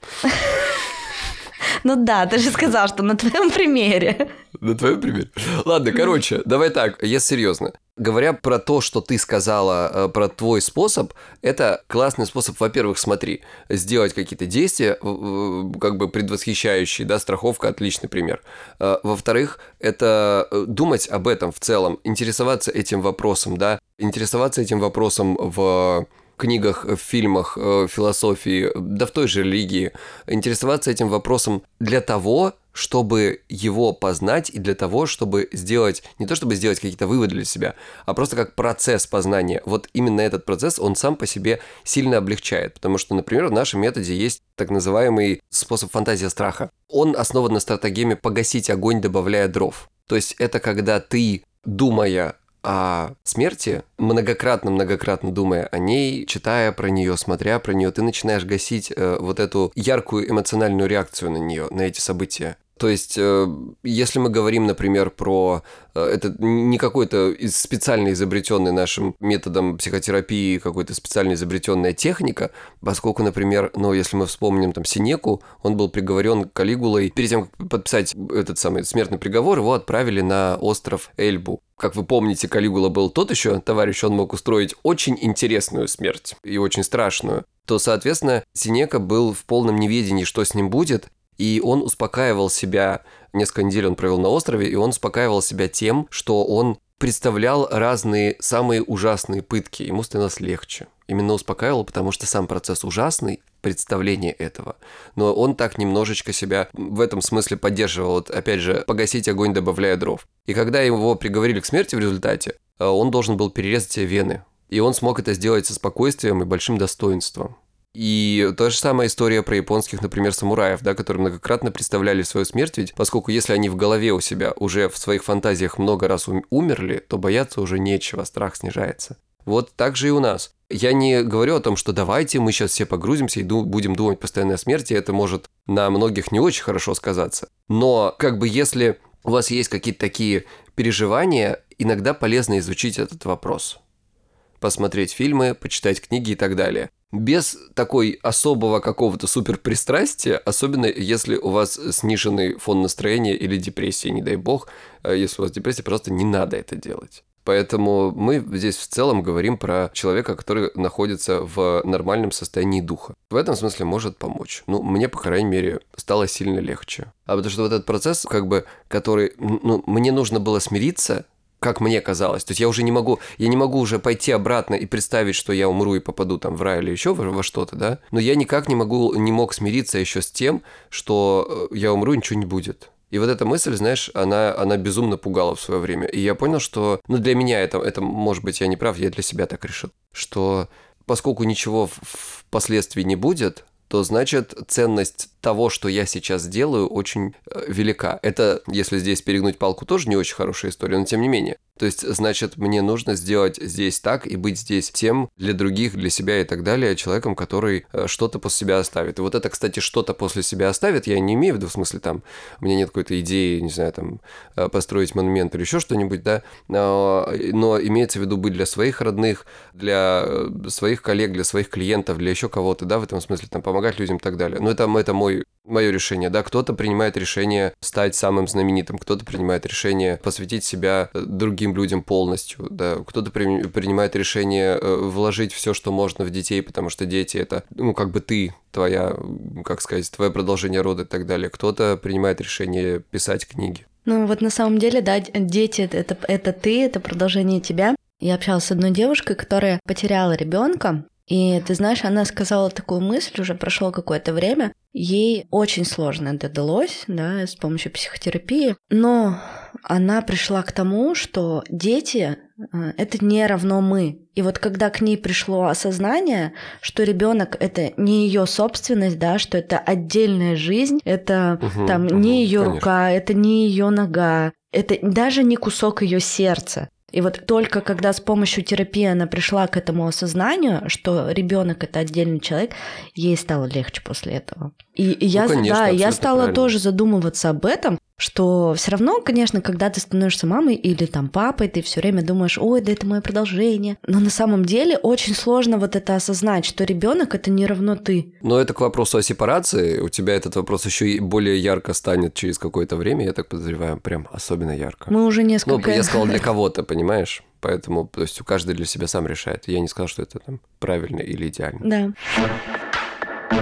Ну да, ты же сказал, что на твоем примере. На твоем примере? Ладно, короче, давай так, я серьезно. Говоря про то, что ты сказала, про твой способ, это классный способ, во-первых, смотри, сделать какие-то действия, как бы предвосхищающие, да, страховка, отличный пример. Во-вторых, это думать об этом в целом, интересоваться этим вопросом, да, интересоваться этим вопросом в... в книгах, в фильмах, в философии, да в той же религии, интересоваться этим вопросом для того, чтобы его познать и для того, чтобы сделать, не то чтобы сделать какие-то выводы для себя, а просто как процесс познания. Вот именно этот процесс, он сам по себе сильно облегчает, потому что, например, в нашем методе есть так называемый способ фантазия страха. Он основан на стратегеме «погасить огонь, добавляя дров». То есть это когда ты, думая о смерти, многократно-многократно думая о ней, читая про нее, смотря про нее, ты начинаешь гасить э, вот эту яркую эмоциональную реакцию на нее, на эти события. То есть, э, если мы говорим, например, про... Э, это не какой-то специально изобретенный нашим методом психотерапии, какой-то специально изобретенная техника, поскольку, например, ну, если мы вспомним там Сенеку, он был приговорен Калигулой. Перед тем, как подписать этот самый смертный приговор, его отправили на остров Эльбу. Как вы помните, Калигула был тот еще товарищ, он мог устроить очень интересную смерть и очень страшную. То, соответственно, Сенека был в полном неведении, что с ним будет, и он успокаивал себя, несколько недель он провел на острове, и он успокаивал себя тем, что он представлял разные самые ужасные пытки, ему становилось легче. Именно успокаивало, потому что сам процесс ужасный, представление этого. Но он так немножечко себя в этом смысле поддерживал, вот, опять же, погасить огонь, добавляя дров. И когда его приговорили к смерти в результате, он должен был перерезать вены. И он смог это сделать со спокойствием и большим достоинством. И та же самая история про японских, например, самураев, да, которые многократно представляли свою смерть, ведь поскольку если они в голове у себя уже в своих фантазиях много раз умерли, то бояться уже нечего, страх снижается. Вот так же и у нас. Я не говорю о том, что давайте мы сейчас все погрузимся и ду- будем думать постоянно о смерти, это может на многих не очень хорошо сказаться. Но как бы если у вас есть какие-то такие переживания, иногда полезно изучить этот вопрос. Посмотреть фильмы, почитать книги и так далее. Без такой особого какого-то суперпристрастия, особенно если у вас сниженный фон настроения или депрессия, не дай бог, если у вас депрессия, просто не надо это делать. Поэтому мы здесь в целом говорим про человека, который находится в нормальном состоянии духа. В этом смысле может помочь. Ну, мне, по крайней мере, стало сильно легче. А потому что вот этот процесс, как бы, который, ну, мне нужно было смириться, как мне казалось. То есть я уже не могу, я не могу уже пойти обратно и представить, что я умру и попаду там в рай или еще во, во что-то, да? Но я никак не могу, не мог смириться еще с тем, что я умру и ничего не будет. И вот эта мысль, знаешь, она, она безумно пугала в свое время. И я понял, что, ну, для меня это, это, может быть, я не прав, я для себя так решил, что поскольку ничего впоследствии не будет, то, значит, ценность того, что я сейчас делаю, очень велика. Это, если здесь перегнуть палку, тоже не очень хорошая история, но тем не менее. То есть, значит, мне нужно сделать здесь так и быть здесь тем для других, для себя и так далее, человеком, который что-то после себя оставит. И вот это, кстати, что-то после себя оставит, я не имею в виду, в смысле, там, у меня нет какой-то идеи, не знаю, там, построить монумент или еще что-нибудь, да, но, но имеется в виду быть для своих родных, для своих коллег, для своих клиентов, для еще кого-то, да, в этом смысле, там, помогать людям и так далее. Но это, это мой, мое решение, да. Кто-то принимает решение стать самым знаменитым, кто-то принимает решение посвятить себя другим людям полностью, да. Кто-то при, принимает решение вложить все, что можно в детей, потому что дети — это, ну, как бы ты, твоя, как сказать, твое продолжение рода и так далее. Кто-то принимает решение писать книги. Ну, вот на самом деле, да, дети — это, это ты, это продолжение тебя. Я общалась с одной девушкой, которая потеряла ребенка. И, ты знаешь, она сказала такую мысль, уже прошло какое-то время, ей очень сложно это далось, да, с помощью психотерапии, но она пришла к тому, что дети — это не равно мы. И вот когда к ней пришло осознание, что ребенок это не ее собственность, да, что это отдельная жизнь, это угу, там угу, не ее рука, это не ее нога, это даже не кусок ее сердца. И вот только когда с помощью терапии она пришла к этому осознанию, что ребенок это отдельный человек, ей стало легче после этого. И, и ну, я, конечно, да, я стала правильно. тоже задумываться об этом, что все равно, конечно, когда ты становишься мамой или там папой, ты все время думаешь, ой, да это мое продолжение. Но на самом деле очень сложно вот это осознать, что ребенок это не равно ты. Но это к вопросу о сепарации. У тебя этот вопрос еще более ярко станет через какое-то время, я так подозреваю, прям особенно ярко. Мы уже несколько... Ну, я сказал для кого-то, понимаешь? Поэтому, то есть, каждый для себя сам решает. Я не сказал, что это там правильно или идеально. Да.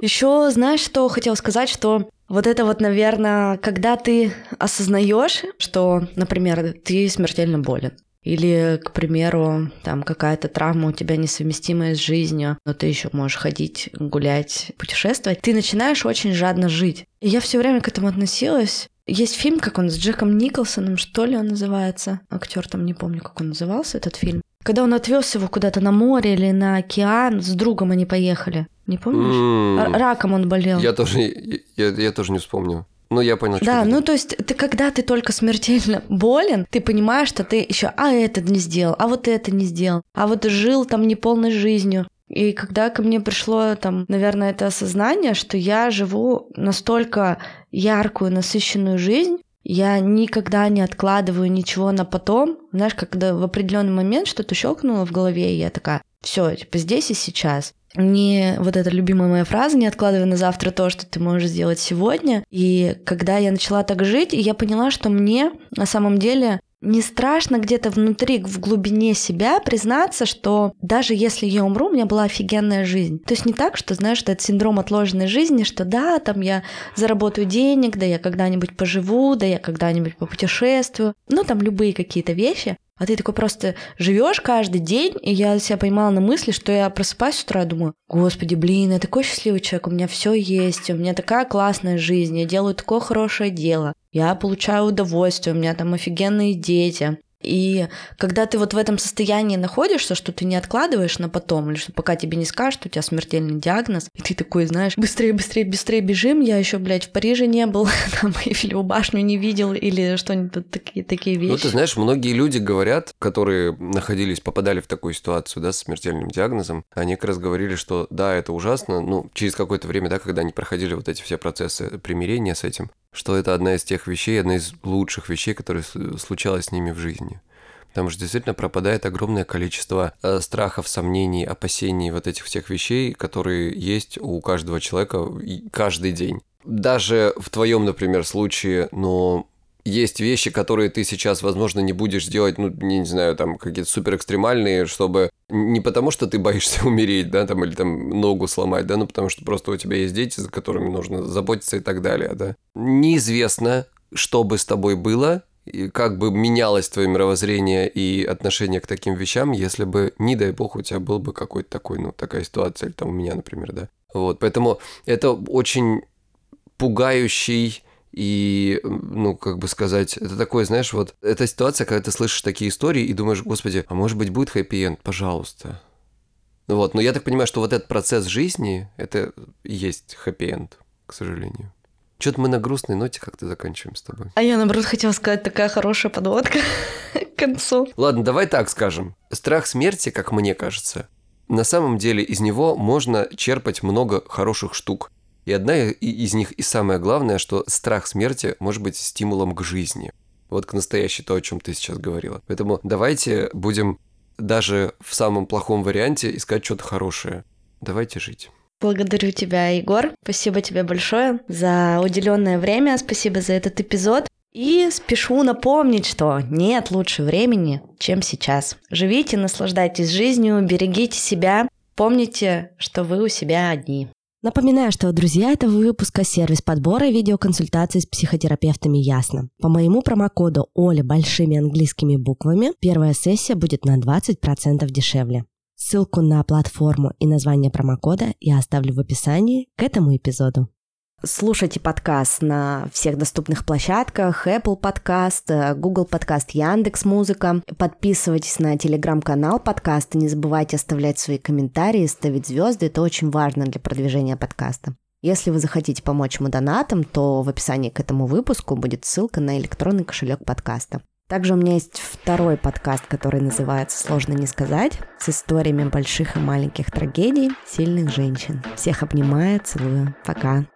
Еще знаешь, что хотела сказать, что вот это вот, наверное, когда ты осознаешь, что, например, ты смертельно болен, или, к примеру, там какая-то травма у тебя несовместимая с жизнью, но ты еще можешь ходить, гулять, путешествовать, ты начинаешь очень жадно жить. И я все время к этому относилась. Есть фильм, как он, с Джеком Николсоном, что ли он называется? Актер там, не помню, как он назывался, этот фильм. Когда он отвез его куда-то на море или на океан, с другом они поехали. Не помнишь? Mm. Раком он болел. Я тоже, я, я тоже не вспомнил. Ну, я понял, что да, это. Ну, то есть, ты, когда ты только смертельно болен, ты понимаешь, что ты еще, а, это не сделал, а вот это не сделал, а вот жил там неполной жизнью. И когда ко мне пришло, там, наверное, это осознание, что я живу настолько яркую, насыщенную жизнь, я никогда не откладываю ничего на потом. Знаешь, когда в определенный момент что-то щелкнуло в голове, и я такая, все, типа, здесь и сейчас. Не вот эта любимая моя фраза, не откладывай на завтра то, что ты можешь сделать сегодня. И когда я начала так жить, я поняла, что мне на самом деле не страшно где-то внутри, в глубине себя признаться, что даже если я умру, у меня была офигенная жизнь. То есть не так, что, знаешь, что это синдром отложенной жизни, что да, там я заработаю денег, да я когда-нибудь поживу, да я когда-нибудь попутешествую, ну там любые какие-то вещи. А ты такой просто живешь каждый день, и я себя поймала на мысли, что я просыпаюсь с утра и думаю, господи, блин, я такой счастливый человек, у меня все есть, у меня такая классная жизнь, я делаю такое хорошее дело, я получаю удовольствие, у меня там офигенные дети. И когда ты вот в этом состоянии находишься, что ты не откладываешь на потом, или что пока тебе не скажут, что у тебя смертельный диагноз, и ты такой, знаешь, быстрее, быстрее, быстрее бежим, я еще, блядь, в Париже не был, там, или у башню не видел, или что-нибудь, такие, такие вещи. Ну, ты знаешь, многие люди говорят, которые находились, попадали в такую ситуацию, да, с смертельным диагнозом, они как раз говорили, что да, это ужасно, ну, через какое-то время, да, когда они проходили вот эти все процессы примирения с этим, что это одна из тех вещей, одна из лучших вещей, которые случалось с ними в жизни. Потому что действительно пропадает огромное количество страхов, сомнений, опасений, вот этих всех вещей, которые есть у каждого человека каждый день. Даже в твоем, например, случае, но есть вещи, которые ты сейчас, возможно, не будешь делать, ну, не знаю, там, какие-то суперэкстремальные, чтобы... Не потому, что ты боишься умереть, да, там, или там ногу сломать, да, ну, потому что просто у тебя есть дети, за которыми нужно заботиться и так далее, да. Неизвестно, что бы с тобой было, и как бы менялось твое мировоззрение и отношение к таким вещам, если бы, не дай бог, у тебя был бы какой-то такой, ну, такая ситуация, или там у меня, например, да. Вот, поэтому это очень пугающий... И, ну, как бы сказать, это такое, знаешь, вот, эта ситуация, когда ты слышишь такие истории и думаешь, господи, а может быть будет хэппи-энд, пожалуйста. Вот, но я так понимаю, что вот этот процесс жизни, это и есть хэппи-энд, к сожалению. Что-то мы на грустной ноте как-то заканчиваем с тобой. А я, наоборот, хотела сказать, такая хорошая подводка к концу. Ладно, давай так скажем. Страх смерти, как мне кажется, на самом деле из него можно черпать много хороших штук. И одна из них, и самое главное, что страх смерти может быть стимулом к жизни. Вот к настоящей, то, о чем ты сейчас говорила. Поэтому давайте будем даже в самом плохом варианте искать что-то хорошее. Давайте жить. Благодарю тебя, Егор. Спасибо тебе большое за уделенное время. Спасибо за этот эпизод. И спешу напомнить, что нет лучше времени, чем сейчас. Живите, наслаждайтесь жизнью, берегите себя. Помните, что вы у себя одни. Напоминаю, что, друзья, этого выпуска сервис подбора видеоконсультаций с психотерапевтами «Ясно». По моему промокоду «Оля» большими английскими буквами первая сессия будет на двадцать процентов дешевле. Ссылку на платформу и название промокода я оставлю в описании к этому эпизоду. Слушайте подкаст на всех доступных площадках: Apple Podcast, Google Podcast, Яндекс.Музыка. Подписывайтесь на телеграм-канал подкаста. Не забывайте оставлять свои комментарии, ставить звезды. Это очень важно для продвижения подкаста. Если вы захотите помочь ему донатом, то в описании к этому выпуску будет ссылка на электронный кошелек подкаста. Также у меня есть второй подкаст, который называется «Сложно не сказать», с историями больших и маленьких трагедий сильных женщин. Всех обнимаю, целую. Пока.